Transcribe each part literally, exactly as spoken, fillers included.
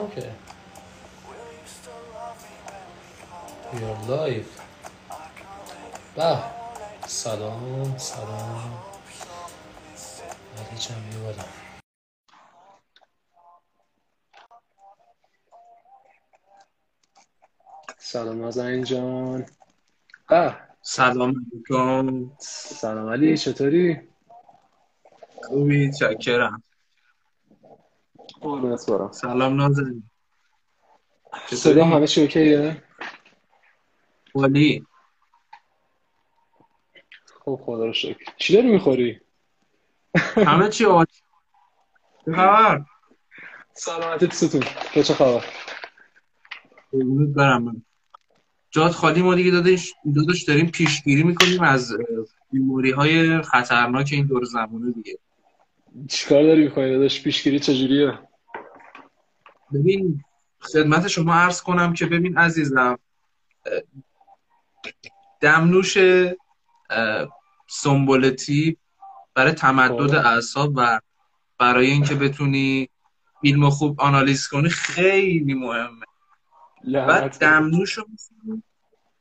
Okay. We are live. Bah. سلام سلام. علی جان بیولا. سلام نازنین جان. آه سلام علیکم. سلام علی، چطوری؟ خوبی، متشکرم. قربونت برم. سلام نازنین. صدا همه چی اوکیه؟ عالی. خب خدا رو شکر. چی داری میخوری؟ همه چی عالی. چه خبر؟ سلامتت ستون. تو چه خبر؟ قربونت برم من. جات خالی ما دیگه دادش دادش داریم پیشگیری میکنیم از بیماری های خطرناک این دور زمانه دیگه. چیکار داری میکنی داداش؟ پیشگیری چجوریه؟ ببین خدمت شما عرض کنم که ببین عزیزم، دمنوش سمبولتی برای تمدد اعصاب و برای اینکه بتونی فیلم خوب آنالیز کنی خیلی مهمه. بعد دمنوشو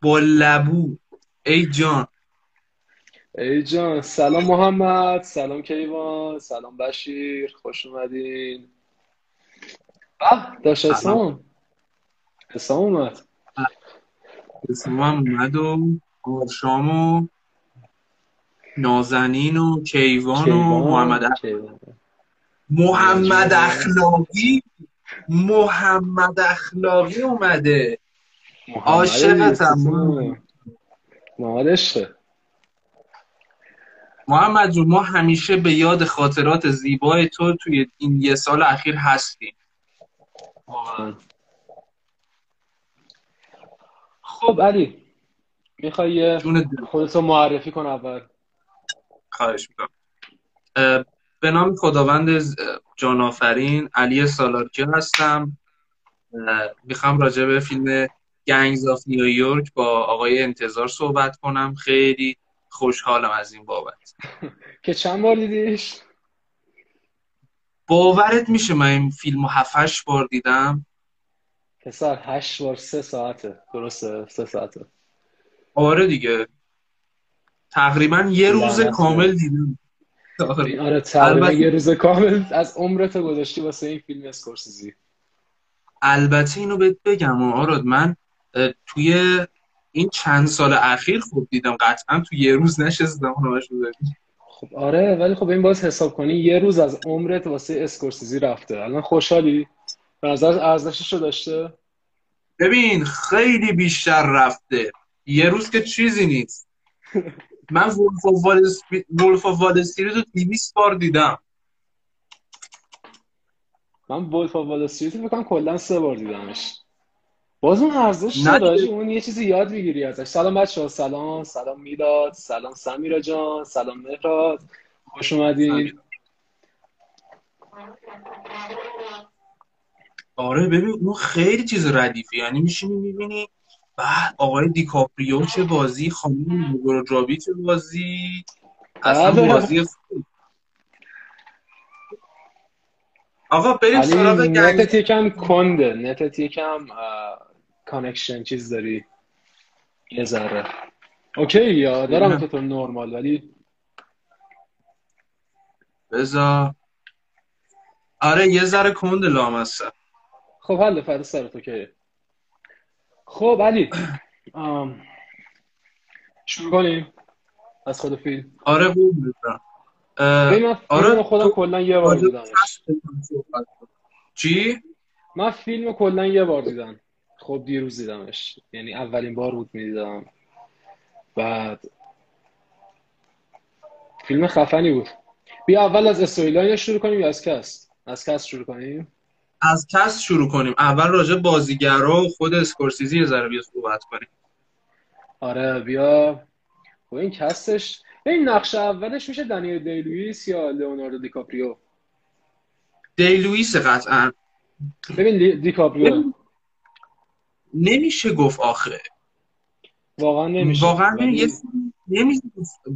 با لبو. ای جان ای جان. سلام محمد، سلام کیوان، سلام بشیر، خوش اومدین. داشت اسلام اسلام اومد اسلام اومد و آرشام و نازنین و کیوان و محمد کیوان. محمد اخلاقی محمد اخلاقی اومده. عاشقتم محمد عشقه. محمد جون، ما همیشه به یاد خاطرات زیبای تو توی این یه سال اخیر هستیم. خب علی، میخوای خودتو معرفی کن اول؟ خواهش میکنم. به نام خداوند جانافرین، علی سالارکیا هستم. میخوام راجع به فیلم گنگز آف نیویورک با آقای انتظار صحبت کنم. خیلی خوشحالم از این بابت که چند بار دیدیش؟ باورت میشه من این فیلمو هفت هشت بار دیدم. پسر هشت بار سه ساعته. درسته سه ساعته. آره دیگه. تقریبا یه روز کامل دیدم. آره تقریبا یه روز کامل از عمرت گذاشتی واسه این فیلم اسکورسیزی. البته اینو بهت بگم آراد، من توی این چند سال اخیر خوب دیدم، قطعا توی یه روز نشستم همش رو. خب آره، ولی خب این باز حساب کنی یه روز از عمرت واسه اسکورسیزی رفته. الان خوشحالی؟ به نظر ارزشش رو داشته؟ ببین خیلی بیشتر رفته. یه روز که چیزی نیست. من وولف آف وال استریت رو دویست بار دیدم. من وولف آف وال استریت رو بکنم کلا سه بار دیدمش. باز اون ارزش نداره، اون یه چیزی یاد میگیری ازش. سلام بچه‌ها، سلام سلام میلاد، سلام سمیرا جان، سلام مهراد، خوش اومدین. آره ببین اون خیلی چیز ردیفه، یعنی میشینی میبینی بعد آقای دیکاپریو چه بازی، خانم مارگو رابی چه بازی، اصلا بازی خوب. آقا بریم سراغ گنگ. نتت یکم کنده، نتت یکم کانکشن چیز داری یه ذره. اوکی یا دارم که تو نورمال، ولی بذار آره یه ذره کنده لامصب. خب حالا فردا سرت اوکیه. خب علی آم... شروع کنیم از خود فیلم. آره بود بودم اه... آره خودم کلا یه بار دیدم. چی؟ من فیلمو کلا یه بار دیدم. خب دیروز دیدمش، یعنی اولین بار بود میدیدم. بعد فیلم خفنی بود. بیا اول از استوری لاین شروع کنیم یا از کست؟ از کست شروع کنیم. از کس شروع کنیم. اول راجع بازیگرا و خود اسکورسیزی یه ذره بیا صحبت کنیم. آره بیا. خب این کسش، این نقش اولش میشه دنیل دی لوئیس یا لئوناردو دیکاپریو. دی لوئیس قطعا. ببین دیکاپریو نمیشه گفت آخه. واقعا نمیشه. واقعا یه نمیشه.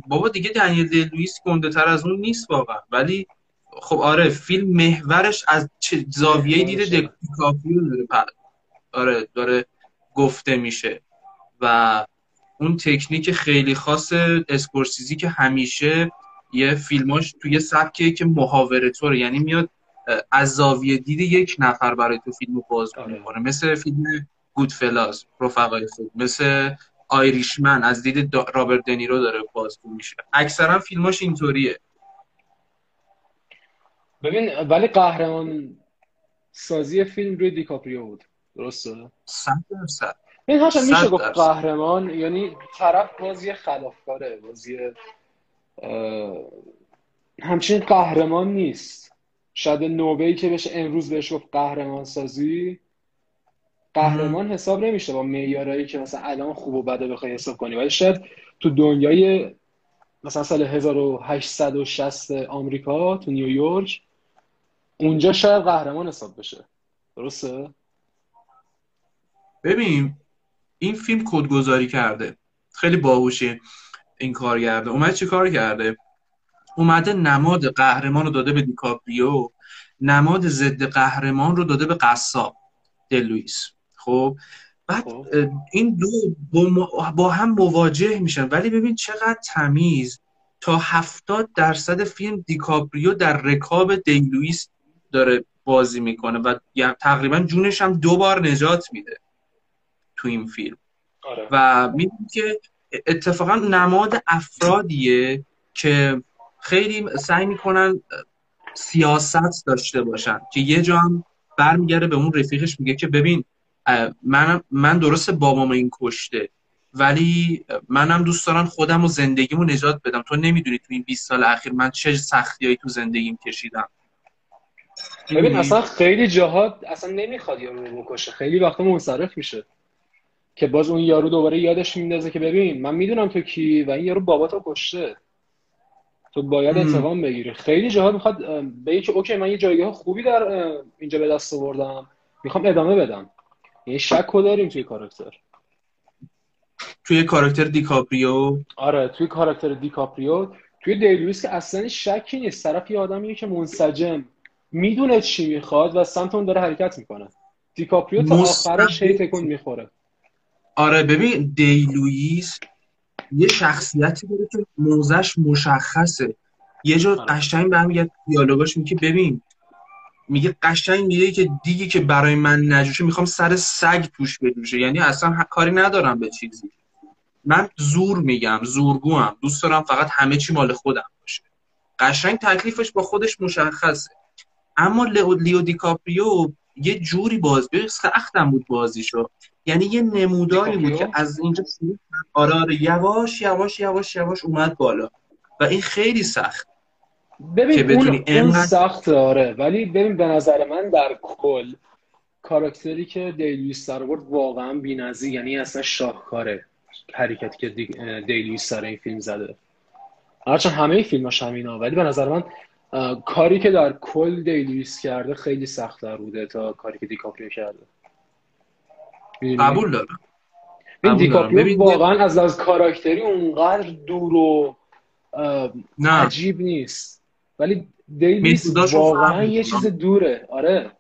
بابا دیگه دنیل دی لوئیس گنده‌تر از اون نیست واقعا، ولی خب آره فیلم محورش از زاویه دید دیکاپریو داره آره داره گفته میشه و اون تکنیک خیلی خاص اسکورسیزی که همیشه یه فیلماش توی سبکیه که محاوره طوره، یعنی میاد از زاویه دید یک نفر برای تو فیلمو بازگو میکنه، مثل فیلم گودفلاز رفقای خود، مثل آیریشمن از دید رابرت دنیرو داره بازگو میشه. اکثرا فیلماش اینطوریه. ببین ولی قهرمان سازی فیلم روی دیکاپریو بود، درسته؟ صد درصد. این هاشم میشه گفت قهرمان، یعنی طرف بازی خلافکاره، بازی همچنین قهرمان نیست. شاید نوبه‌ای که بشه امروز بهش گفت قهرمان سازی، قهرمان حساب نمیشه با معیارایی که مثلا الان خوب و بده بخوای حساب کنی، ولی شاید تو دنیای مثلا سال هزار و هشتصد و شصت آمریکا تو نیویورک اونجا شاید قهرمان حساب بشه، درسته؟ ببین این فیلم کدگذاری کرده، خیلی باهوشه این کارگرده. اومد چه کار کرده؟ اومده نماد قهرمان رو داده به دیکاپریو، نماد ضد قهرمان رو داده به قصاب دلویس. خب بعد این دو با هم مواجه میشن، ولی ببین چقدر تمیز تا هفتاد درصد فیلم دیکاپریو در رکاب دلویس داره بازی میکنه و تقریبا جونش هم دو بار نجات میده تو این فیلم. آره. و میدونی که اتفاقا نماد افرادیه که خیلی سعی میکنن سیاست داشته باشن، که یه جا هم برمیگره به اون رفیقش میگه که ببین من, من درست بابام این کشته ولی منم دوست دارم خودم و زندگیمو نجات بدم، تو نمیدونی تو این بیست سال اخیر من چه سختیایی تو زندگیم کشیدم. ببین اصلا خیلی جهات اصلا نمیخواد یارو رو بکشه، خیلی وقتا منصرف میشه که باز اون یارو دوباره یادش میندازه که ببین من میدونم تو کی و این یارو باباتو کشته، تو باید انتقام بگیری. خیلی جاها میخواد بگه که اوکی من یه جایگاه خوبی در اینجا به دست آوردم، میخوام ادامه بدم. یعنی شکو داریم توی کاراکتر، توی کاراکتر دیکاپریو. آره توی کاراکتر دیکاپریو، توی دیلویس که اصلا شکی نیست، طرف یه آدمیه که منسجم میدونه چی میخواد و سمت اون داره حرکت میکنه. دیکاپریو تا آخرش هی تکون میخوره. آره ببین دیلویس یه شخصیتی داره که موزش مشخصه، یه جا قشنگ برمیگرد دیالوگاش میگه ببین، میگه قشنگ میگه که دیگه که برای من نجوشه میخوام سر سگ توش بجوشه، یعنی اصلا کاری ندارم به چیزی، من زور میگم زورگو هم دوست دارم فقط همه چی مال خودم باشه. قشنگ تکلیفش با خودش مشخصه. اما لیو دیکاپریو یه جوری باز بیاره سختم بود بازیشو، یعنی یه نموداری بود که از اینجا شروع آره آره یواش یواش یواش یواش اومد بالا و این خیلی سخت. ببین اون, اون سخت آره، ولی ببین به نظر من در کل کاراکتری که دیلویس در آورد واقعا بی‌نظیر، یعنی اصلا شاهکاره حرکتی که دیلویس در این فیلم زده، هرچند همه فیلماش همینا، ولی به نظر من کاری که در کل دیلویس کرده خیلی سخت‌تر بوده تا کاری که دیکاپریو کرده. قبول دارم. این دیکاپریو واقعا از از کاراکتری اونقدر دور و عجیب نیست، ولی دیلویس واقعا یه چیز دوره. آره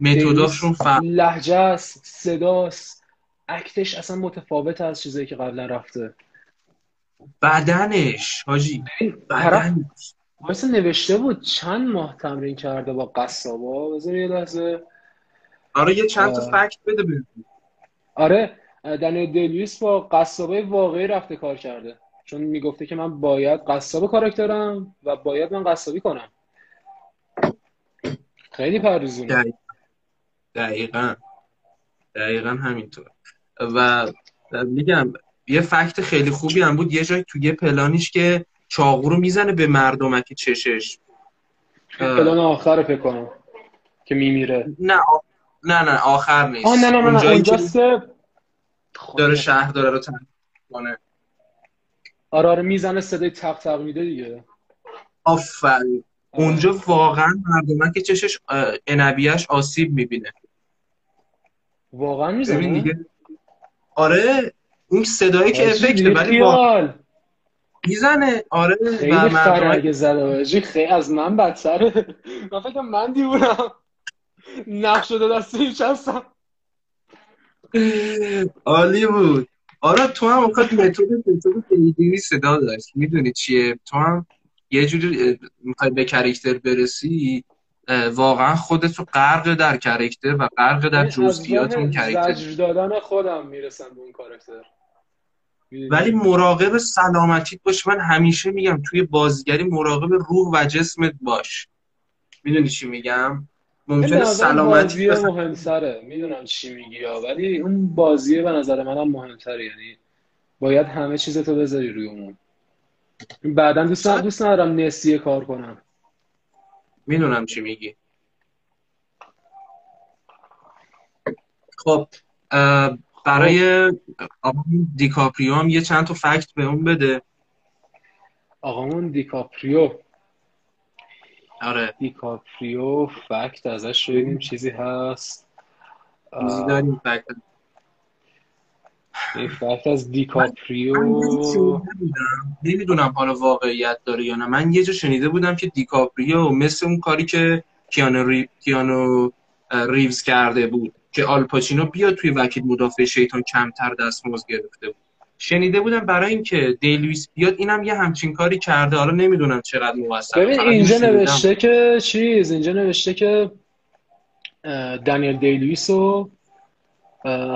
متداشون فهم، لهجه است، صداست، اکتش اصلا متفاوت از چیزایی که قبلا رفته. بدنش حاجی بدنش واسه نوشته بود چند ماه تمرین کرده با قصابا. بذار یه لحظه آره یه چند تا فکت بده ببینیم. آره دنیل دلویس با قصابای واقعی رفته کار کرده، چون میگفته که من باید قصاب کاراکترم و باید من قصابی کنم. خیلی پرزونه. دقیقا دقیقا, دقیقا همینطور. و میگم یه فکت خیلی خوبی هم بود، یه جای تو یه پلانیش که چاقو رو میزنه به مردمک چشش، پلان آخر فکر کنم که میمیره. نه نه نه آخر نیست. آه نه نه نه نه اونجاسته داره شهر داره رو تنگیر کنه. آره آره میزنه صدای تق تق میده دیگه. آفرین. اونجا واقعا مردمک چشش انبیهش آسیب میبینه. واقعا میزنه؟ آره اون صدایی که افکته ولی واقعا میزنه آره خیلی فرنگ زدواجی خیلی از من بدتره. من فکرم من دیوونم نقش شده دستیم چستم. عالی بود. آره تو هم وقت متد متد تیوی صدا داشت میدونی چیه، تو هم یه جوری میخوای به کاراکتر برسی واقعا خودت رو غرق در کاراکتر و غرق در جزئیات اون کاراکتر زجر دادن خودم میرسم به اون کاراکتر. ولی مراقب سلامتیت باش. من همیشه میگم توی بازیگری مراقب روح و جسمت باش. میدونی چی میگم؟ ممکنه سلامتی مهم سره. میدونم چی میگی ولی اون بازیه به نظر منم مهمتره، یعنی باید همه چیزتو بذاری روی اون. بعداً دوست دوست ندارم نسیه کار کنم. میدونم چی میگی. خب برای آقا دیکاپریو هم یه چند تا فکت به اون بده. آقا دیکاپریو آره دیکاپریو فکت ازش شدیم چیزی هست چیزی داریم فکت فکت از دیکاپریو. نمیدونم حالا واقعیت داره یا نه، من یه جا شنیده بودم که دیکاپریو مثل اون کاری که کیانو, ری... کیانو ریوز کرده بود که آلپاچینو بیا توی وکیل مدافع شیطان کمتر دستمزد گرفته بود. شنیده بودم برای اینکه دیلویس بیاد اینم یه همچین کاری کرده، حالا نمیدونم چقدر موثر. ببین اینجا نوشته که چیز اینجا نوشته که دانیل دیلویس رو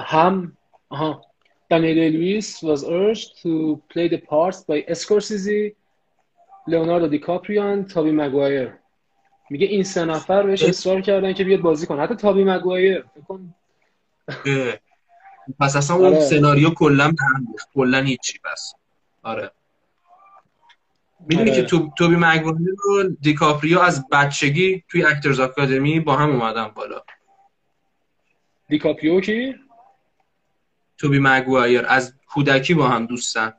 هم آها دانیل دیلویس was urged to play the parts by اسکورسیزی، لئوناردو دی کاپریو، تابی مگوایر. میگه این سه نفر بهش اصرار کردن که بیاد بازی کنه، حتی تابی مگوایر. پس اصلا اون آره. سناریو کلا تنبیه کلا هیچی بس آره میدونی آره. که تو توبی مگوایر و دیکاپریو از بچگی توی اکترز آکادمی با هم اومدن بالا. دیکاپریو کی؟ توبی مگوایر از کودکی با هم دوستن.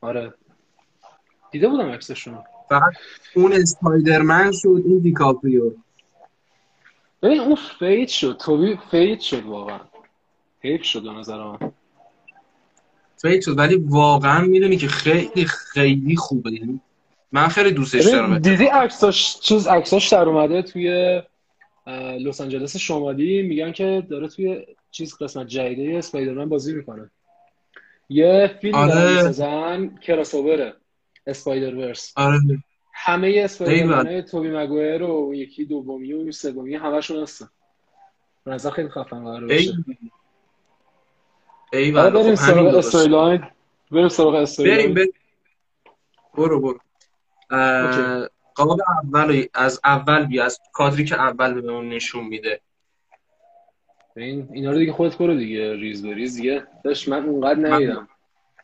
آره دیده بودم عکسشون. فقط اون اسپایدرمن شد این دیکاپریو. ببین اون فیت شد، توبی فیت شد واقعا. حیف شد به نظر من. فیت شد ولی واقعا میدونی که خیلی خیلی خوبه. من خیلی دوستش دارم. دیدی عکساش چیز عکساش در اومده توی لس آنجلس شمالی، میگن که داره توی چیز قسمت جدیده اسپایدرمن بازی میکنه. یه فیلم آره. میسازن کراسوور اسپایدر ورس. آره. همه اسپایدرمن‌های توبی مگوایر و اون یکی دومی و سومی همشون هستن. به نظر خیلی خفن قرار بشه. ای بابا بریم سراغ استوری بریم سراغ استوری بریم برو برو قاب اول از اول بیا از کادری که اول به اون نشون میده. این اینا رو دیگه خودت برو دیگه ریز بریز دیگه داش من اونقدر نمیدم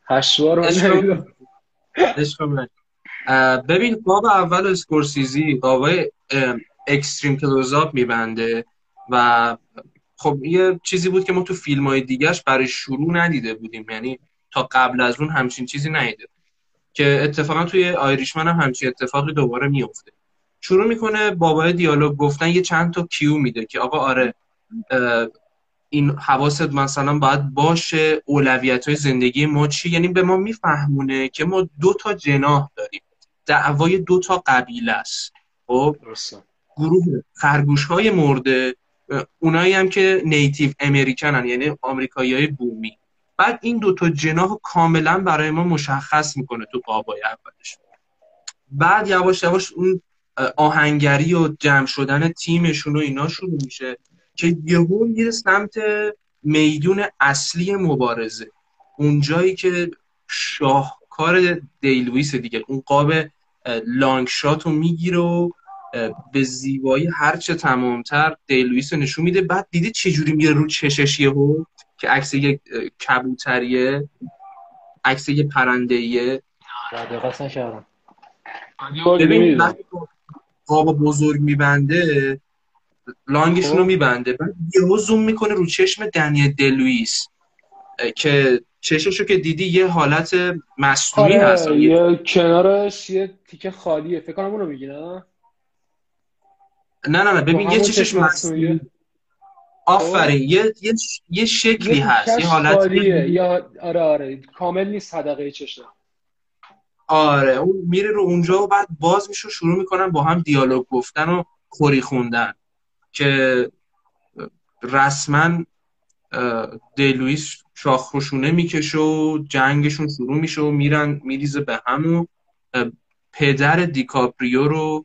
هشوار من نمیدم اشکم. ببین قاب اول اسکورسیزی قابای اکستریم کلوزآپ میبنده و خب یه چیزی بود که ما تو فیلم‌های دیگه‌اش برای شروع ندیده بودیم، یعنی تا قبل از اون همچین چیزی ندیده که اتفاقا توی آیریشمن هم همچین اتفاقی دوباره میفته. شروع میکنه بابای دیالوگ گفتن یه چند تا کیو میده که آقا آره این حواست مثلا باید باشه، اولویت‌های زندگی ما چی، یعنی به ما میفهمونه که ما دو تا جناح داریم، دعوای دو تا قبیله است. خب گروه خرگوش‌های مرده اونایی هم که نیتیو امریکنن یعنی آمریکایی‌های بومی. بعد این دو تا جناح کاملا برای ما مشخص میکنه تو قابای اولش. بعد یواش یواش اون آهنگری و جمع شدن تیمشون و اینا شروع میشه که یهو میره سمت میدون اصلی مبارزه، اون جایی که شاهکار دیلویس دیگه اون قاب لانگ شاتو میگیره و به زیبایی هرچه تمامتر دیلویس رو نشون میده. بعد دیدی چجوری میره رو چشش یهو که عکس یک کبوتریه، عکس یک پرندهیه. دقت نکردم. ببین وقتی قاب بزرگ میبنده لانگشون رو میبنده، بعد یهو زوم میکنه رو چشم دنیل دیلویس که چششو که دیدی یه حالت مصنوعی هست، یه کنارش یه تیکه خالیه فکر کنم. اونو میگی نه؟ نه نه نه ببین یه چشش مصنوعی آفرین یه یه یه شکلی هست یه حالت یا آره آره کامل نیست حدقه چشم. آره اون میره رو اونجا و بعد باز میشه شروع میکنن با هم دیالوگ گفتن و خوری خوندن که رسما دیلویس شاخشونه میکشه و جنگشون شروع میشه و میرن میریزه به هم و پدر دیکاپریو رو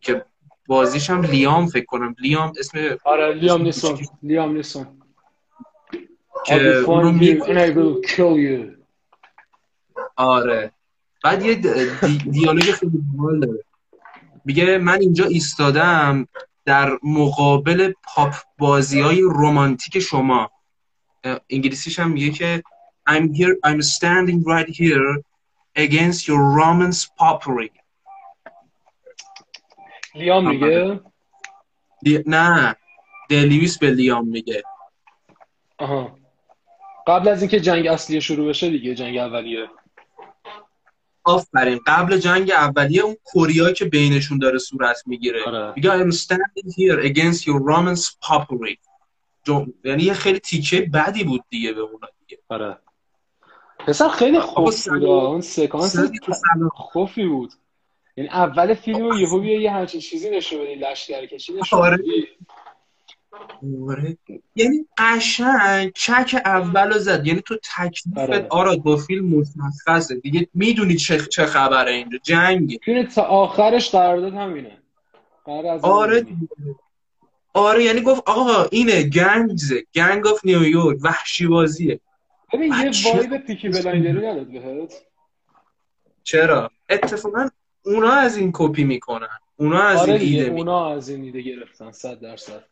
که بازیش هم لیام فکر کنم لیام اسم آره لیام نیسون لیام نیسون که رو میگه آره بعد یه دیالوگ خیلی باحال داره میگه من اینجا ایستادم در مقابل پاپ بازی‌های رمانتیک شما انگلیسیش هم میگه که I'm here I'm standing right here against your romance popery لیام میگه دی... نه دلیویس به لیام میگه آها قبل از اینکه جنگ اصلی شروع بشه دیگه جنگ اولیه آفرین قبل جنگ اولیه اون کوریا که بینشون داره صورت میگیره آره. میگه I'm standing here against your Romans popery یعنی یه خیلی تیکه بدی بود دیگه به اونا دیگه آره پسر خیلی خوب بود اون سکانس خوفی بود یعنی اول فیلمو یهو بیا یه همچین چیزی نشون بدی لشگر کشی نشون آره. آره. یعنی قشنگ چک اولو زد یعنی تو تکلیفت آراد با فیلم مشخصه دیگه میدونی چه چه خبره اینجا جنگه یعنی تا آخرش قرارداد همینه قرار آره آره یعنی گفت آقا اینه گنگزه گنگ آف نیویورک وحشی بازیه ببین یه وایب پیکی بلایندری نداد بهت چرا اتفاقا اونا از این کپی میکنن اونا از آره این ایده میگیرن اونا از این ایده گرفتن صد درصد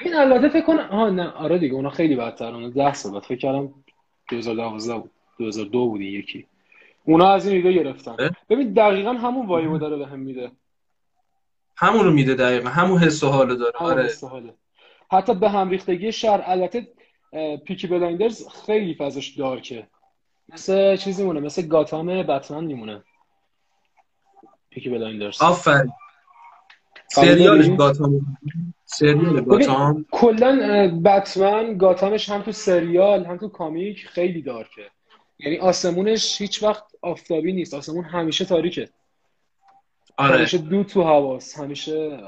این البته فکر کنم آها نه آره دیگه اونا خیلی بدترونه ده سال بعد فکر کردم دو هزار و دوازده بود دو هزار و دو بود یکی اونا از این ایده گرفتن ببین دقیقاً همون وایبو داره بهم میده همون رو میده دقیقاً همون حس و حالو داره آره حس و حاله حتی به هم ریختگی شهر البته پیکی بلایندرز خیلی فازش دارکه مثل چیزی مونه مثل گاتام بتمن میمونه پیکی بلایندرز آفرین سریالش گاتام سریال گاتام کلا بتمن گاتامش هم تو سریال هم تو کامیک خیلی دارکه یعنی آسمونش هیچ وقت آفتابی نیست آسمون همیشه تاریکه آره. همیشه دو تو هواست همیشه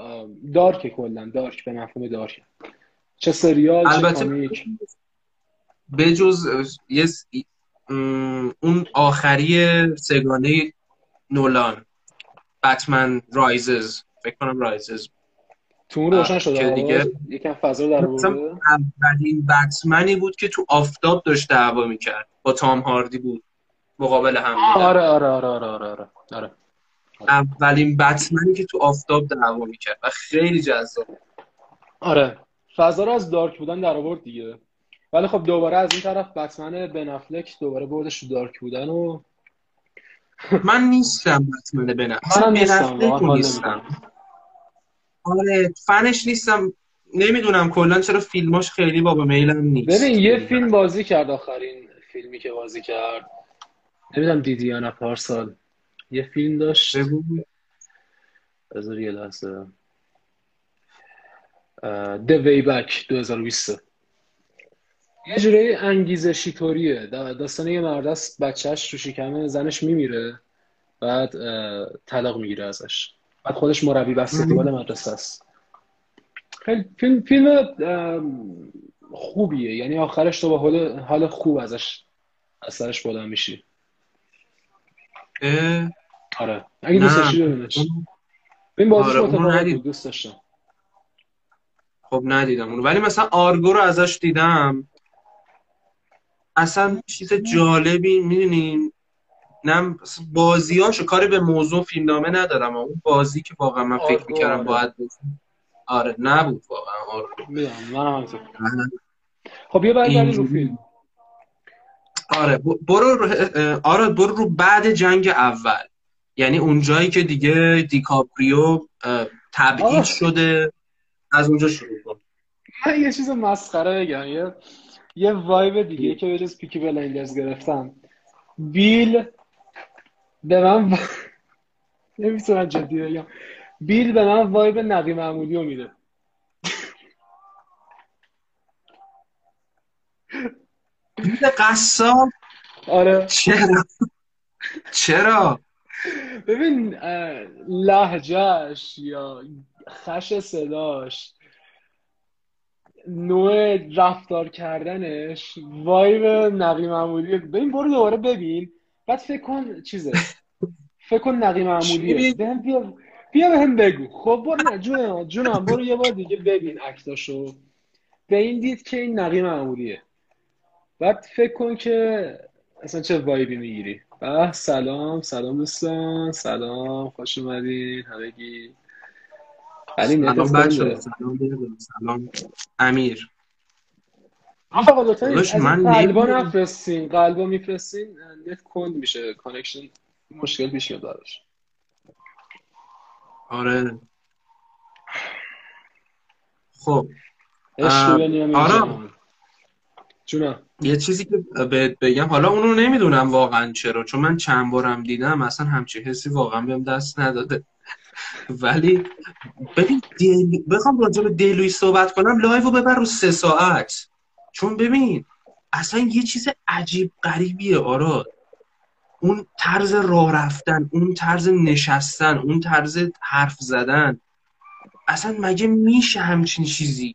دارکه کلا دارک به مفهوم دارک چه سریال البته چه کامیک به جز yes, اون آخری سگانه نولان بتمن رایزز فکر کنم رایزز تو اون روشن شده دیگه یکم فضا رو در آورده اولین بتمنی بود که تو آفتاب داشت دعوا میکرد با تام هاردی بود مقابل هم بود آره آره آره آره آره آره آره اولین بتمنی که تو آفتاب دعوا میکرد و خیلی جذاب آره فضا رو از دارک بودن در آورد دیگه ولی خب دوباره از این طرف بتمن بن افلک دوباره بردش تو دارک بودن و من نیستم بتمن بن افلک من نیستم نیستم آره فنش نیستم نمیدونم کلا چرا فیلماش خیلی باب میلم نیست ببین یه فیلم بازی کرد آخرین فیلمی که بازی کرد نمیدونم دیدی یا نه پارسال یه فیلم داشت بذار یه لحظه The Way Back دو هزار و بیست یه جوری انگیزشی طوریه داستان یه مرد است بچهش رو شکم زنش میمیره بعد طلاق میگیره ازش بعد خودش مربی بسکتبال مدرسه است خیلی فیلم فیلم خوبیه یعنی آخرش تو با حال حال خوب ازش اثرش بلند میشی اه... آره اگه دوست داشتی ببینش این بازیش آره. متفاوت بود دوست داشتم خب ندیدم اونو ولی مثلا آرگو رو ازش دیدم اصلا چیز جالبی میدونیم نم بازیاشو کاری به موضوع فیلمنامه ندارم اون بازی که واقعا من فکر میکردم باید بزن آره نبود واقعا آرگو میدونم من هم خب یه برگردی رو فیلم آره برو رو آره برو رو بعد جنگ اول یعنی اونجایی که دیگه دیکاپریو تبعید شده از اونجا شروع کن من یه چیز مسخره بگم یه یه وایب دیگه که به جز پیکی بلایندرز گرفتم بیل به من نمیتونم جدی بگم بیل به من وایب نقی معمولی رو میده بیل قصاب آره چرا چرا؟ ببین لهجهش یا خش صداش، نوع رفتار کردنش، وایب نقی معمولیه. ببین برو دوباره ببین، بعد فکر کن چیزه، فکر کن نقی معمولیه، بیا بیا به هم بگو. خب برو جونم جونم برو یه بار دیگه ببین عکساشو، به این دید که این نقی معمولیه، بعد فکر کن که اصلا چه وایبی میگیری. آه سلام سلام دوستان، سلام خوش اومدین همگی. سلام بچه‌ها، سلام سلام امیر. آقا لطفاً من قلبا نفرستین، قلبا میفرستین نت کند میشه، کانکشن مشکل پیش میاد براش. آره خب آره جونم. یه چیزی که بهت بگم، حالا اونو نمیدونم واقعا چرا، چون من چند بارم دیدم اصلا همچین حسی واقعا بهم دست نداده. ولی ببین دیل... بخوام راجع به دیلوی صحبت کنم، لایو ببر رو سه ساعت، چون ببین اصلا یه چیز عجیب غریبیه آراد. اون طرز راه رفتن، اون طرز نشستن، اون طرز حرف زدن، اصلا مگه میشه همچین چیزی؟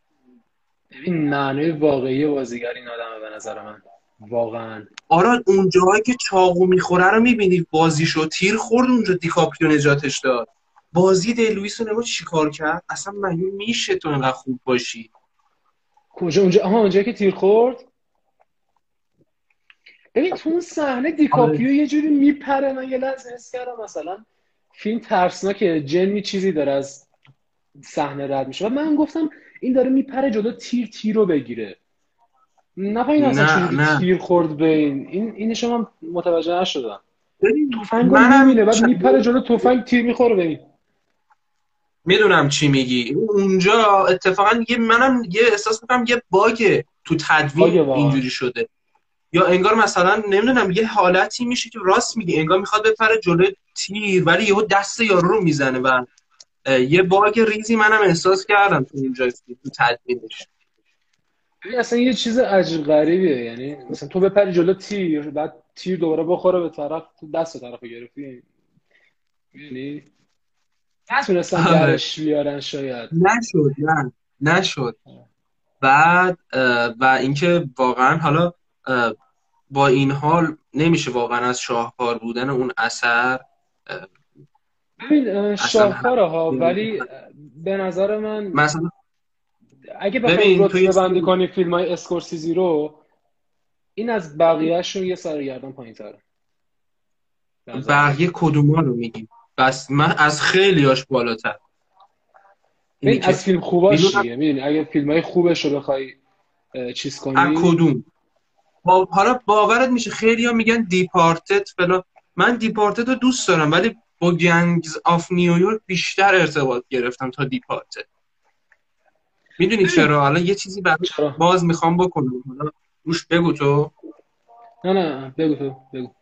ببین معنی واقعی بازیگر این آدمه به نظر من واقعا. آراد اون جایی که چاقو میخوره رو میبینی بازیشو، تیر خورد اونجا، دیکاپریو نجاتش داد. بازی دلویس رو نگاه چیکار کرد، اصلا معنی میشه تو انقدر خوب باشی. کجا اونجا؟ آها اونجا که تیر خورد. ببین تو اون صحنه دیکاپریو یه جوری میپره، من یه لحظه حس کردم مثلا فیلم ترسناکه، جنمی چیزی داره از صحنه رد میشه. من گفتم این داره میپره جدا تیر تیر رو بگیره، نه پایین اصلا تیر خورد به این این اینش هم متوجه نشدم. تفنگ نمیره، بعد میپره جدا تفنگ تیر میخوره به این. میدونم چی میگی. اونجا اتفاقا یه منم یه احساس میکنم یه باگه تو تدوین اینجوری شده، یا انگار مثلا نمیدونم یه حالتی میشه که راست میگی، انگار میخواد بپره جلوی تیر ولی یهو دست یارو رو میزنه و یه باگ ریزی منم احساس کردم تو اونجا تو تدوینش. این اصلا یه چیز عجیب غریبیه، یعنی مثلا تو بپری جلو تیر، بعد تیر دوباره بخوره به طرف، تو دست طرفو گرفتی، یعنی نتونستن درش بیارن شاید. نشد، نه نشد. بعد و اینکه واقعا حالا با این حال نمیشه واقعا از شاهکار بودن اون اثر. ببین شاهکاره ها، ولی به نظر من مثلا اگه بخوام رتبه بندی کنی فیلم های اسکورسیزی رو، این از بقیه‌شون یه سر گردن پایین‌تره. بقیه کدوما رو میگیم؟ بس من از خیلیاش بالاتر. ببین از فیلم خوباش چیه؟ ببین اگه فیلم های خوبش رو بخوای چیز کنی، از کدوم؟ با... حالا باورت میشه خیلیا میگن دیپارتد فلان، من دیپارتد رو دوست دارم ولی با گنگز آف نیویورک بیشتر ارتباط گرفتم تا دیپارتد. میدونی چرا؟ حالا یه چیزی برات باز میخوام بکنم، حالا روش بگو تو. نه نه بگو تو، بگو.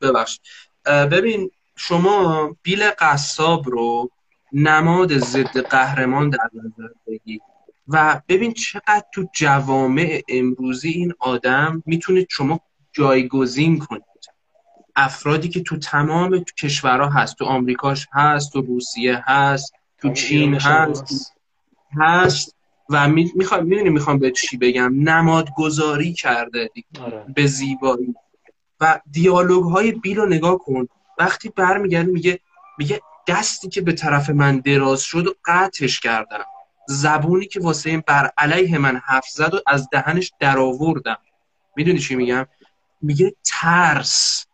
ببخش. ببین شما بیل قصاب رو نماد ضد قهرمان در نظر بگی و ببین چقدر تو جوامع امروزی این آدم میتونه شما جایگزین کنید. افرادی که تو تمام تو کشورها هست، تو آمریکاش هست، تو روسیه هست، تو چین هست هست و می میخوام میدونی میخوام به چی بگم، نمادگذاری کرده آره. به زیبایی. و دیالوگ های بیل رو نگاه کن، وقتی برمیگرده میگه میگه دستی که به طرف من دراز شد و قطعش کردم، زبونی که واسه این بر علیه من حرف زد و از دهنش درآوردم. میدونی چی میگم؟ میگه ترس،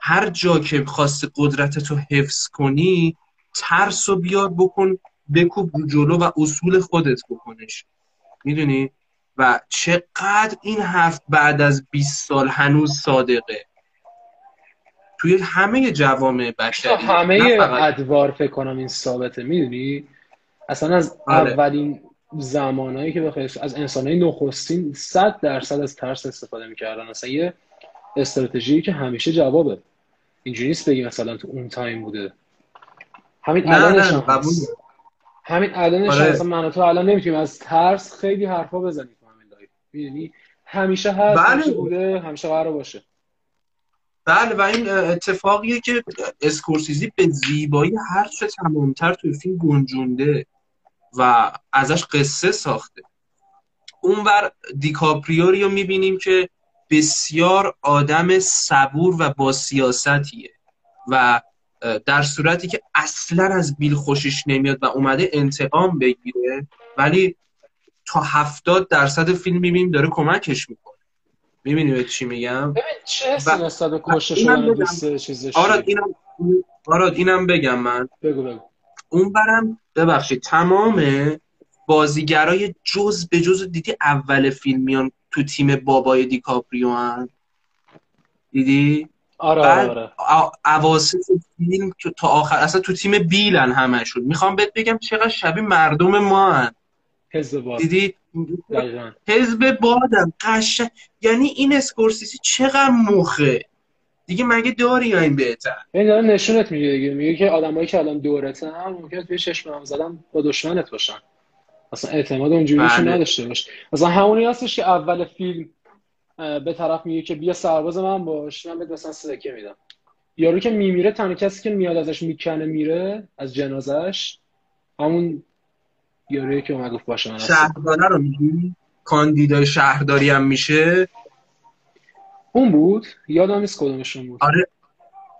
هر جا که خواستی قدرتتو حفظ کنی ترس رو بیار بکن بکوب جلو و اصول خودت بکنش. میدونی؟ و چقدر این حرف بعد از بیست سال هنوز صادقه توی همه جوامع بشری، همه ادوار فکر کنم این ثابته. میدونی؟ اصلا از آره. اولین زمانهایی که بخوای از انسانهای نخستین صد درصد از ترس استفاده میکردن، اصلا یه استراتژی که همیشه جوابه. اینجوری نیست بگی مثلا تو اون تایم بوده. همین الانش همین الانش آره. اصلا من و تو الان نمیتونیم از ترس خیلی حرفا بزنیم تو همین لایو. میدونی همیشه هست، بله. همیشه بوده، همیشه قرار باشه. بله. و این اتفاقیه که اسکورسیزی به زیبایی هر چه تمامتر توی فیلم گنجونده و ازش قصه ساخته. اونور دیکاپریوری رو میبینیم که بسیار آدم صبور و با سیاستیه و در صورتی که اصلا از بیل خوشش نمیاد و اومده انتقام بگیره، ولی تا هفتاد درصد فیلم میبینیم داره کمکش میکنه. میبینیم چی میگم؟ ببین چه حسی نستاده کشته شدن دوسته چیزش. آراد اینم, آراد اینم بگم من بگو بگو. اون برم ببخشید تمام بازیگرای جز به جز دیدی اول فیلم میان تو تیم بابای دیکاپریو هن، دیدی؟ آره آره اواسط فیلم که تا آخر اصلا تو تیم بیلن همشون. میخوام بهت بگم چقدر شبیه مردم ما هن. حزب باد دیدی؟ دقیقاً حزب بادن قشنگ. یعنی این اسکورسیزی چقدر مخه دیگه، مگه داری این بهتر؟ این داره نشونت میگه دیگه، میگه که آدمایی که الان دورتن هم ممکنه توی چشم هم زدن با دشمنت باشن، اصلا اعتماد اونجوریش نداشته باش. اصلا همونی هستش که اول فیلم به طرف میگه که بیا سرباز من باش، من بهت مثلا سکه میدم. یارو که میمیره تنها کسی که میاد ازش میکنه میره از جنازش همون یارویی که اومد گفت باشه من شهرداره رو میگی، کاندیدای شهرداری هم میشه. اون بود یادم نیست کدومشون بود. آره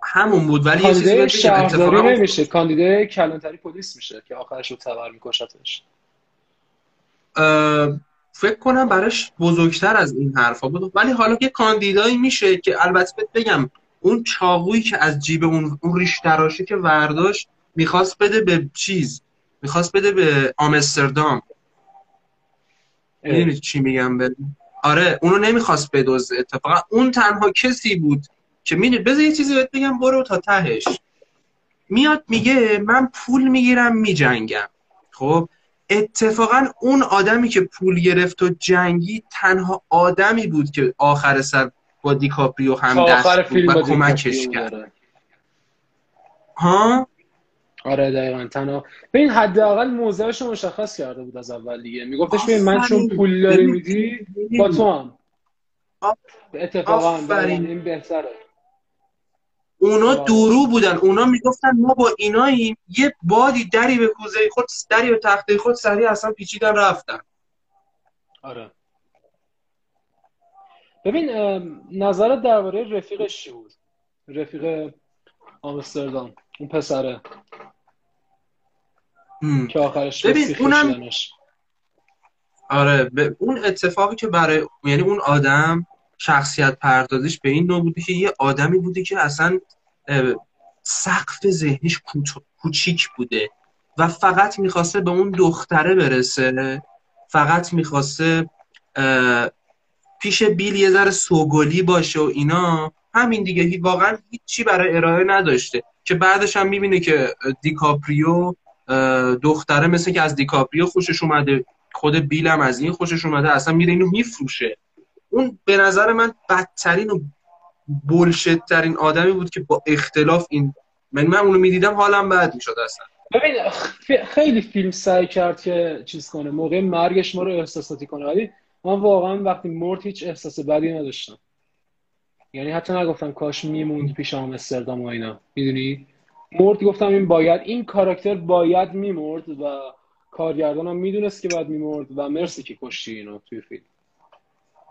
همون بود، ولی یه چیزی شهرداری نمیشه، کاندیدای کلانتری پلیس میشه که آخرش رو تبر میکشتش. فکر کنم براش بزرگتر از این حرفا بود، ولی حالا که کاندیدایی میشه که البته بهت بگم اون چاقویی که از جیب اون اون ریش تراشی که ورداش میخواست بده به چیز، میخواست بده به آمستردام. میدونی چی میگم بده؟ آره اونو نمیخواست بدوزه. اتفاقا اون تنها کسی بود که میدونی بذار یه چیزی بهت بگم برو تا تهش. میاد میگه من پول میگیرم میجنگم. خب اتفاقا اون آدمی که پول گرفت و جنگی تنها آدمی بود که آخر سر با دیکاپریو هم دست بود و کمکش کرد. ها؟ آره دقیقاً تنها به این حداقل موضعش رو مشخص کرده بود از اول دیگه. میگفتش ببین من چون پول داری میدی با تو هم. اتفاقا این بهتره. اونا دورو بودن، اونا میگفتن ما با ایناییم، یه بادی دری به کوزه خود، دری به تخته خود سریع اصلا پیچیدن رفتن. آره ببین نظرت درباره رفیقش چی بود؟ رفیق آمستردام اون پسره ام. که آخرش ببین اونم آره ب... اون اتفاقی که برای یعنی اون آدم شخصیت پردازش به این نوع بوده که یه آدمی بوده که اصلا سقف ذهنیش کوچیک بوده و فقط میخواسته به اون دختره برسه، فقط میخواسته پیش بیل یه ذره سوگلی باشه و اینا، همین دیگه. واقعا هیچی برای ارائه نداشته که بعدش هم میبینه که دیکاپریو دختره مثل که از دیکاپریو خوشش اومده، خود بیل هم از این خوشش اومده، اصلا میره اینو میفروشه. اون به نظر من بدترین و بولشت ترین آدمی بود که با اختلاف این من من اونو میدیدم حالم بد میشد اصلا. ببین خیلی فیلم سعی کرد که چیز کنه، موقع مرگش ما رو احساساتی کنه، ولی من واقعا وقتی مرد هیچ احساس بدی نداشتم. یعنی حتی نگفتم کاش میموند پیش آمستردام و اینا، میدونی؟ مرد گفتم این باید، این کاراکتر باید میمرد و کارگردانم میدونست که باید میمرد و مرسی که کشتی اینو توی فیلم.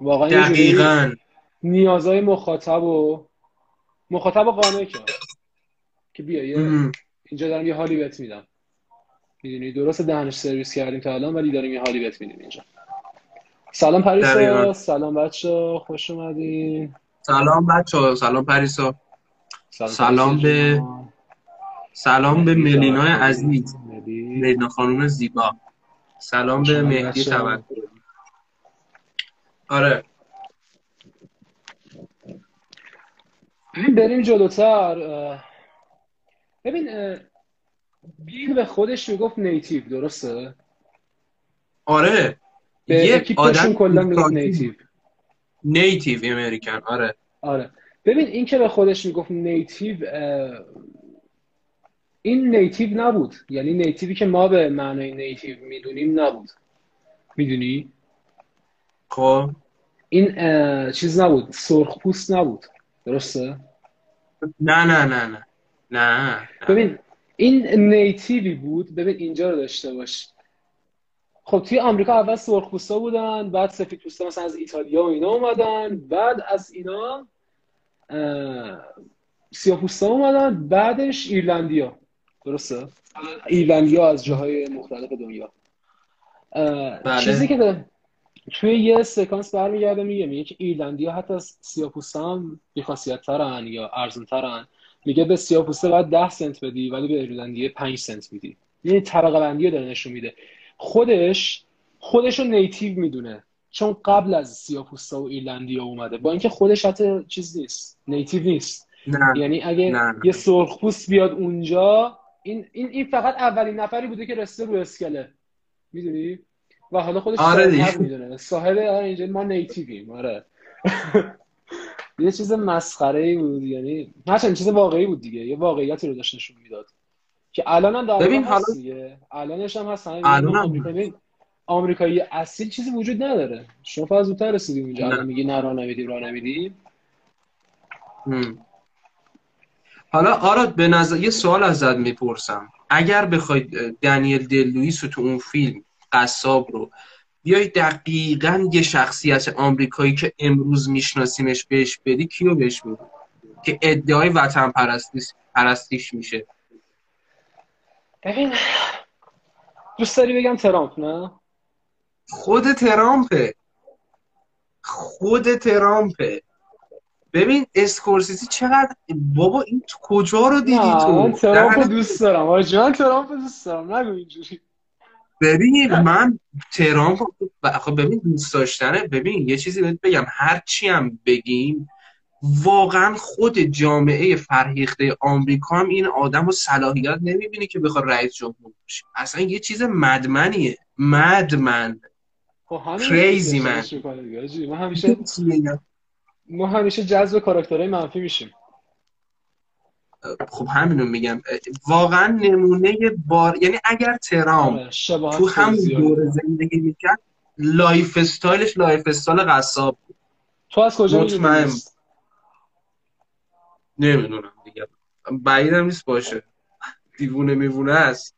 واقعا دقیقاً نیازهای مخاطب و مخاطب رو قانع کرد که بیا یه اینجا دارم یه حالی بهت میدم، میدونی درست دهنش سرویس کردیم تا الان ولی داریم یه حالی بهت میدیم اینجا. سلام پریسا، سلام بچه، خوش اومدین. سلام بچه، سلام پریسا، سلام, سلام به شما. سلام به ملینا عزیز، ملینا خانوم زیبا، سلام به مهدی توکلی. آره ببین بریم جلوتر. ببین بیل به خودش میگفت نیتیو، درسته؟ آره یک آدم کلا میگفت نیتیو، نیتیو امریکن. آره آره ببین این که به خودش میگفت نیتیو، این نیتیو نبود، یعنی نیتیوی که ما به معنای نیتیو میدونیم نبود، میدونی؟ خب این چیز نبود، سرخپوست نبود، درسته؟ نه نه نه نه نه ببین این نیتیوی بود، ببین اینجا رو داشته باش. خب توی آمریکا اول سرخپوستا بودن، بعد سفیدپوستا مثلا از ایتالیا و اینا اومدن، بعد از اینا سیاه‌پوستا اومدن، بعدش ایرلندیا. درسته؟ ایرلندیا از جاهای مختلف دنیا. بله. چیزی که توی یه سکانس برمیگرده میگه میگه که ایرلندیا حتی از سیاه‌پوستا هم بی‌خاصیت‌ترن یا ارزان‌ترن. میگه به سیاه‌پوستا باید ده سنت بدی ولی به ایرلندیا پنج سنت میدی. یعنی طبقه بندی داره نشون میده. خودش خودش رو نیتیو میدونه چون قبل از سیاه‌پوستا و ایرلندیا اومده، با اینکه خودش حتی چیز نیست، نیتیو نیست. نه. یعنی اگه نه. یه سرخپوست بیاد اونجا، این این این فقط اولین نفری بوده که رسته رو اسکله، میدونی؟ و حالا خودش صاحب میدونه، صاحب اینجا ما نیتیویم. آره. یه چیز مسخره‌ای بود، یعنی هرچند چیز واقعی بود دیگه، یه واقعیتی رو داشت نشون میداد که الانم داره. ببین حالا الانش هم هست، همین آمریکایی اصیل چیزی وجود نداره. شما فقط زودتر رسیدیم اینجا، الان میگی نه راه نمیدیم راه نمیدیم. حالا آراد به نظر یه سوال ازت میپرسم، اگر بخواید دنیل دلوئیس تو اون فیلم قصاب رو بیای دقیقاً یه شخصیت آمریکایی که امروز میشناسیمش بهش بدی، کیو بهش میدی که ادعای وطن پرستیش پرستیش میشه؟ ببین دوست داری بگم ترامپ؟ نه خود ترامپه، خود ترامپه. ببین اسکورسیزی چقدر بابا این کجا رو دیدی تو؟ من ترامپ دوست دارم، واقعا ترامپ دوست دارم، نگو اینجوری. ببین من ترامپ خب ببین دوست داشتنه. ببین یه چیزی بهت بگم، هر چی هم بگیم واقعا خود جامعه فرهیخته آمریکا هم این آدمو صلاحیت نمیبینه که بخواد رئیس جمهور بشه. اصلا یه چیز مدمنیه، مدمن. کریزی من. ما همیشه ما همیشه جذب کاراکترهای منفی میشیم. خب همینو میگم، واقعا نمونه بار، یعنی اگر ترامپ تو همون دوره زندگی میکرد، لایف استایلش لایف استایل قصاب. تو از کجا مطمئن؟ نمیدونم دیگه، بعیدم نیست باشه، دیوونه میوونه است،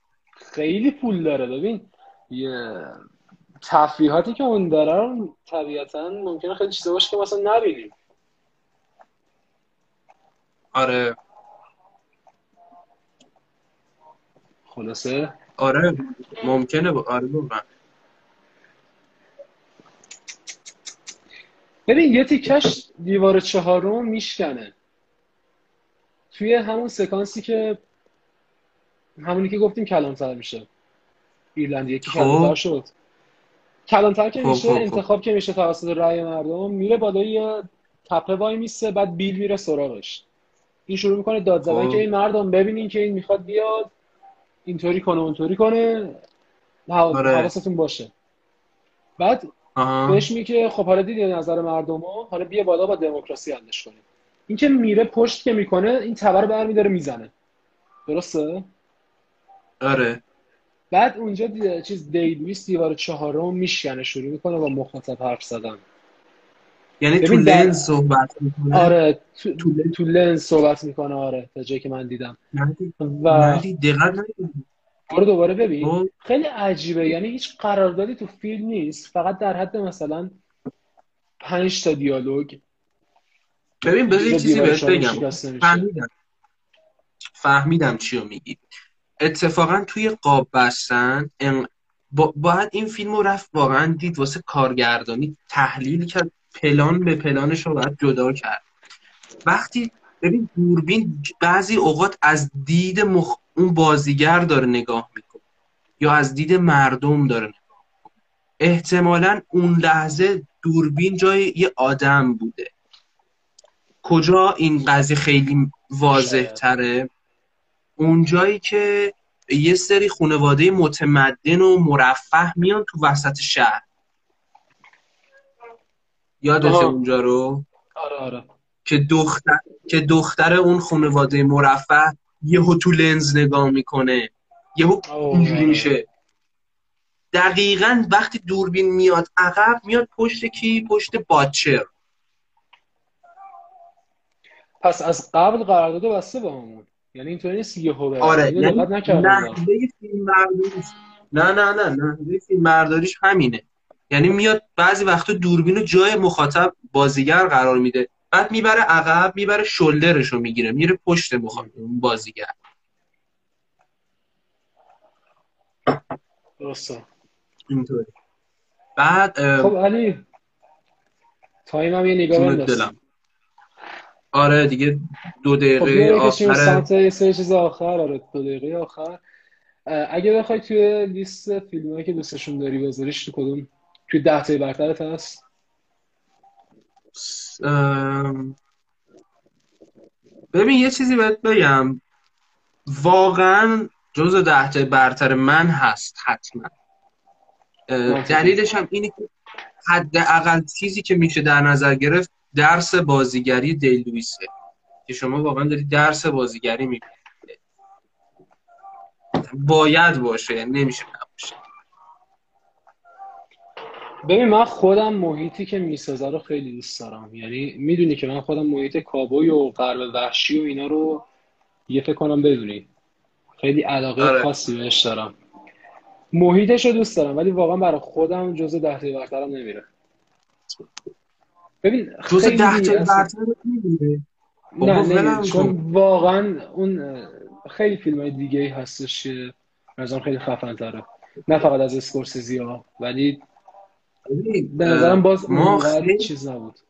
خیلی پول داره. ببین یه تفریحاتی که اون داره طبیعتا ممکنه خیلی چیزا باشه که مثلا نبینیم. آره خلاصه آره ممکنه با... آره واقعا. ببین یه تیکش دیوار چهارم میشکنه توی همون سکانسی که همونی که گفتیم کلانتر میشه، ایرلندی که کلانتر شد، کلانتر که میشه، انتخاب که میشه توسط رأی مردم، میره بالای تپه وای میسته، بعد بیل میره سراغش. این شروع میکنه داد زدن که این مردم ببینین که این میخواد بیاد اینطوری کنه اونطوری کنه، حواستون باشه. بعد آه. بهش میگه خب حالا دیدی نظر مردمو، حالا بیا بالا با دموکراسی حلش کنیم. این که میره پشت که میکنه، این تبر برمی داره میزنه، درسته؟ آره. بعد اونجا دیده چیز دیلویس دیوار چهارم میشکنه، شروع میکنه با مخاطب حرف زدن. یعنی تو لنز صحبت میکنه؟ آره تو, تو, تو لنز صحبت میکنه. آره تا جایی که من دیدم. و دقیقاً آره دوباره ببین آه. خیلی عجیبه، یعنی هیچ قراردادی تو فیلم نیست، فقط در حد مثلا پنج تا دیالوگ. ببین بذار یه چیزی بهت بگم، فهمیدم فهمیدم چی رو میگی. اتفاقا توی قاب بستن با... باید این فیلم رو رفت واقعا دید، واسه کارگردانی تحلیل کرد، پلان به پلانش رو باید جدا کرد. وقتی ببین دوربین بعضی اوقات از دید مخ... اون بازیگر داره نگاه میکنه یا از دید مردم داره نگاه میکنه، احتمالا اون لحظه دوربین جای یه آدم بوده. کجا این قضیه خیلی واضح تره؟ اونجایی که یه سری خانواده متمدن و مرفه میان تو وسط شهر، یادته اونجا رو؟ آره آره. که دختر که دختر اون خانواده مرفه یهو تو لنز نگاه میکنه، یهو اینجوری میشه. دقیقاً وقتی دوربین میاد عقب، میاد پشت کی؟ پشت باتچر. پس از قبل قرارداد بسته با همون، یعنی اینطوری نیست یه هوبه. آره یعنی نحوه فیلم برداریش، نه نه نه نحوه فیلم برداریش همینه، یعنی میاد بعضی وقتا دوربینو جای مخاطب بازیگر قرار میده، بعد میبره عقب، میبره شولدرشو میگیره، میره پشت مخاطب بازیگر. درسته اینطوری. بعد خب علی تایم هم یه نگاه بنداز. آره دیگه دو دقیقه آخر. خب یه سری چیز آخر، آره دو دقیقه آخر. اگه بخوای توی لیست فیلمایی که دوستشون داری بذاریش تو کدوم؟ توی ده تای برترت هست؟ ام... ببین یه چیزی بهت بگم، واقعا جزو ده تای برتر من هست حتما. دلیلش هم اینه که حداقل چیزی که میشه در نظر گرفت درس بازیگری دیلویسه که شما واقعا داری درس بازیگری میبینید، باید باشه، یعنی نمیشه نباشه. ببین من خودم محیطی که میسازه رو خیلی دوست دارم، یعنی میدونی که من خودم محیط کابوی و غرب وحشی و اینا رو یه فکر کنم بدونی خیلی علاقه آره. خاصی بهش دارم، محیطش رو دوست دارم، ولی واقعا برای خودم جزو ده تا برترم نمیره. ببین جزو ده تا برترم نمیره نه نه، چون واقعا اون خیلی فیلم‌های دیگه‌ای هستش که مثلا خیلی خفن‌تره، نه فقط از اسکورسیزی ها، ولی به نظرم باز ما خیلی چیز نبود.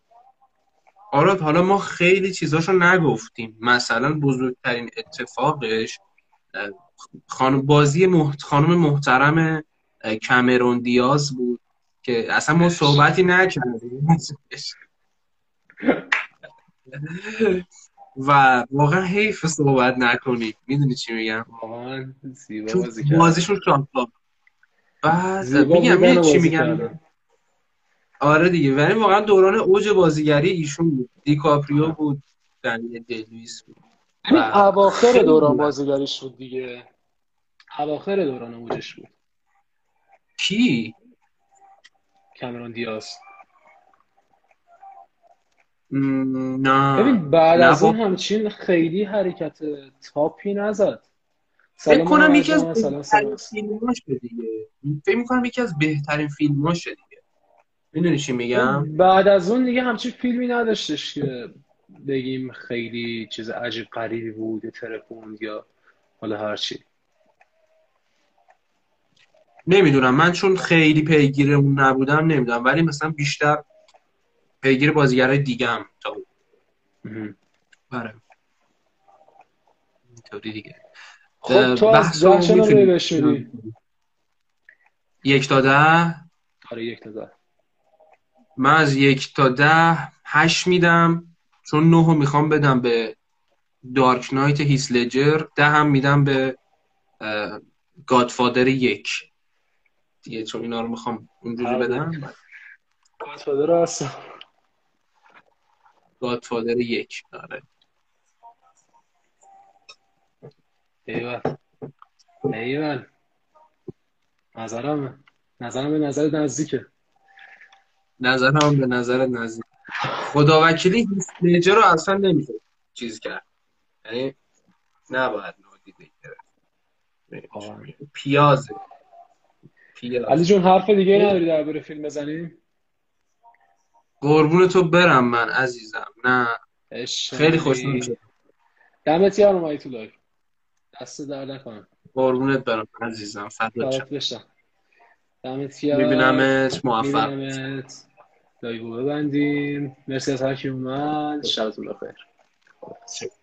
آره حالا ما خیلی چیزاشو نگفتیم، مثلا بزرگترین اتفاقش خانم بازی محت... خانم محترم کامرون دیاز بود که اصلا ما صحبتی نکردیم و واقعا حیف صحبت نکنید، میدونی چی میگم؟ بازیشون شاندار بعد میگم چی میگم. آره دیگه، ولی واقعا دوران اوج بازیگری ایشون بود، دیکاپریو بود، دنیل دیلویس بود، همین اواخر دوران بازیگریش بود دیگه، اواخر دوران اوجش بود. کی؟ کامرون دیاز. نه ببین بعد از اون همچین خیلی حرکت تاپی نزد. فکر کنم یکی از بهترین فیلماش دیگه، فکر می‌کنم یکی از بهترین فیلماش دیگه، میدونی چی میگم؟ بعد از اون دیگه همچین فیلمی نداشتش که بگیم خیلی چیز عجیب غریبی بود یا ترکوند یا حالا هرچی. نمیدونم، من چون خیلی پیگیر اون نبودم نمیدونم، ولی مثلا بیشتر پیگیر بازیگرای دیگه هم تا اون. آره اینطوری دیگه. خب تو از بخش رو بهش میدی یک تا ده؟ آره یک تا ده. من از یک تا ده هشت میدم، چون نه رو میخوام بدم به دارک نایت هیث لجر، ده هم میدم به گادفادر یک دیگه، چون اینا رو میخوام اونجوری بدم. گادفادر هست، گادفادر یک. آره ایوان ایوان نظرم نظرم به نظرت نزدیکه. نظرم به نظرت نزدیک. خداوکیلی هیسلجر رو اصلا نمیشه چیز کرد، یعنی نباید نادیده گرفت. پیازه پیاز. علی جون حرف دیگه نداری درباره فیلم بزنیم؟ قربون تو برم من عزیزم، نه خیلی خوشحال شدم. دمت گرم اومدی تو لایو، دست درد نکنه. قربونت برم عزیزم، فدات بشم. دمت گرم، میبینمت، موفق باشی. لایو ببندیم. مرسی از هر کی اومد. شبتون بخیر.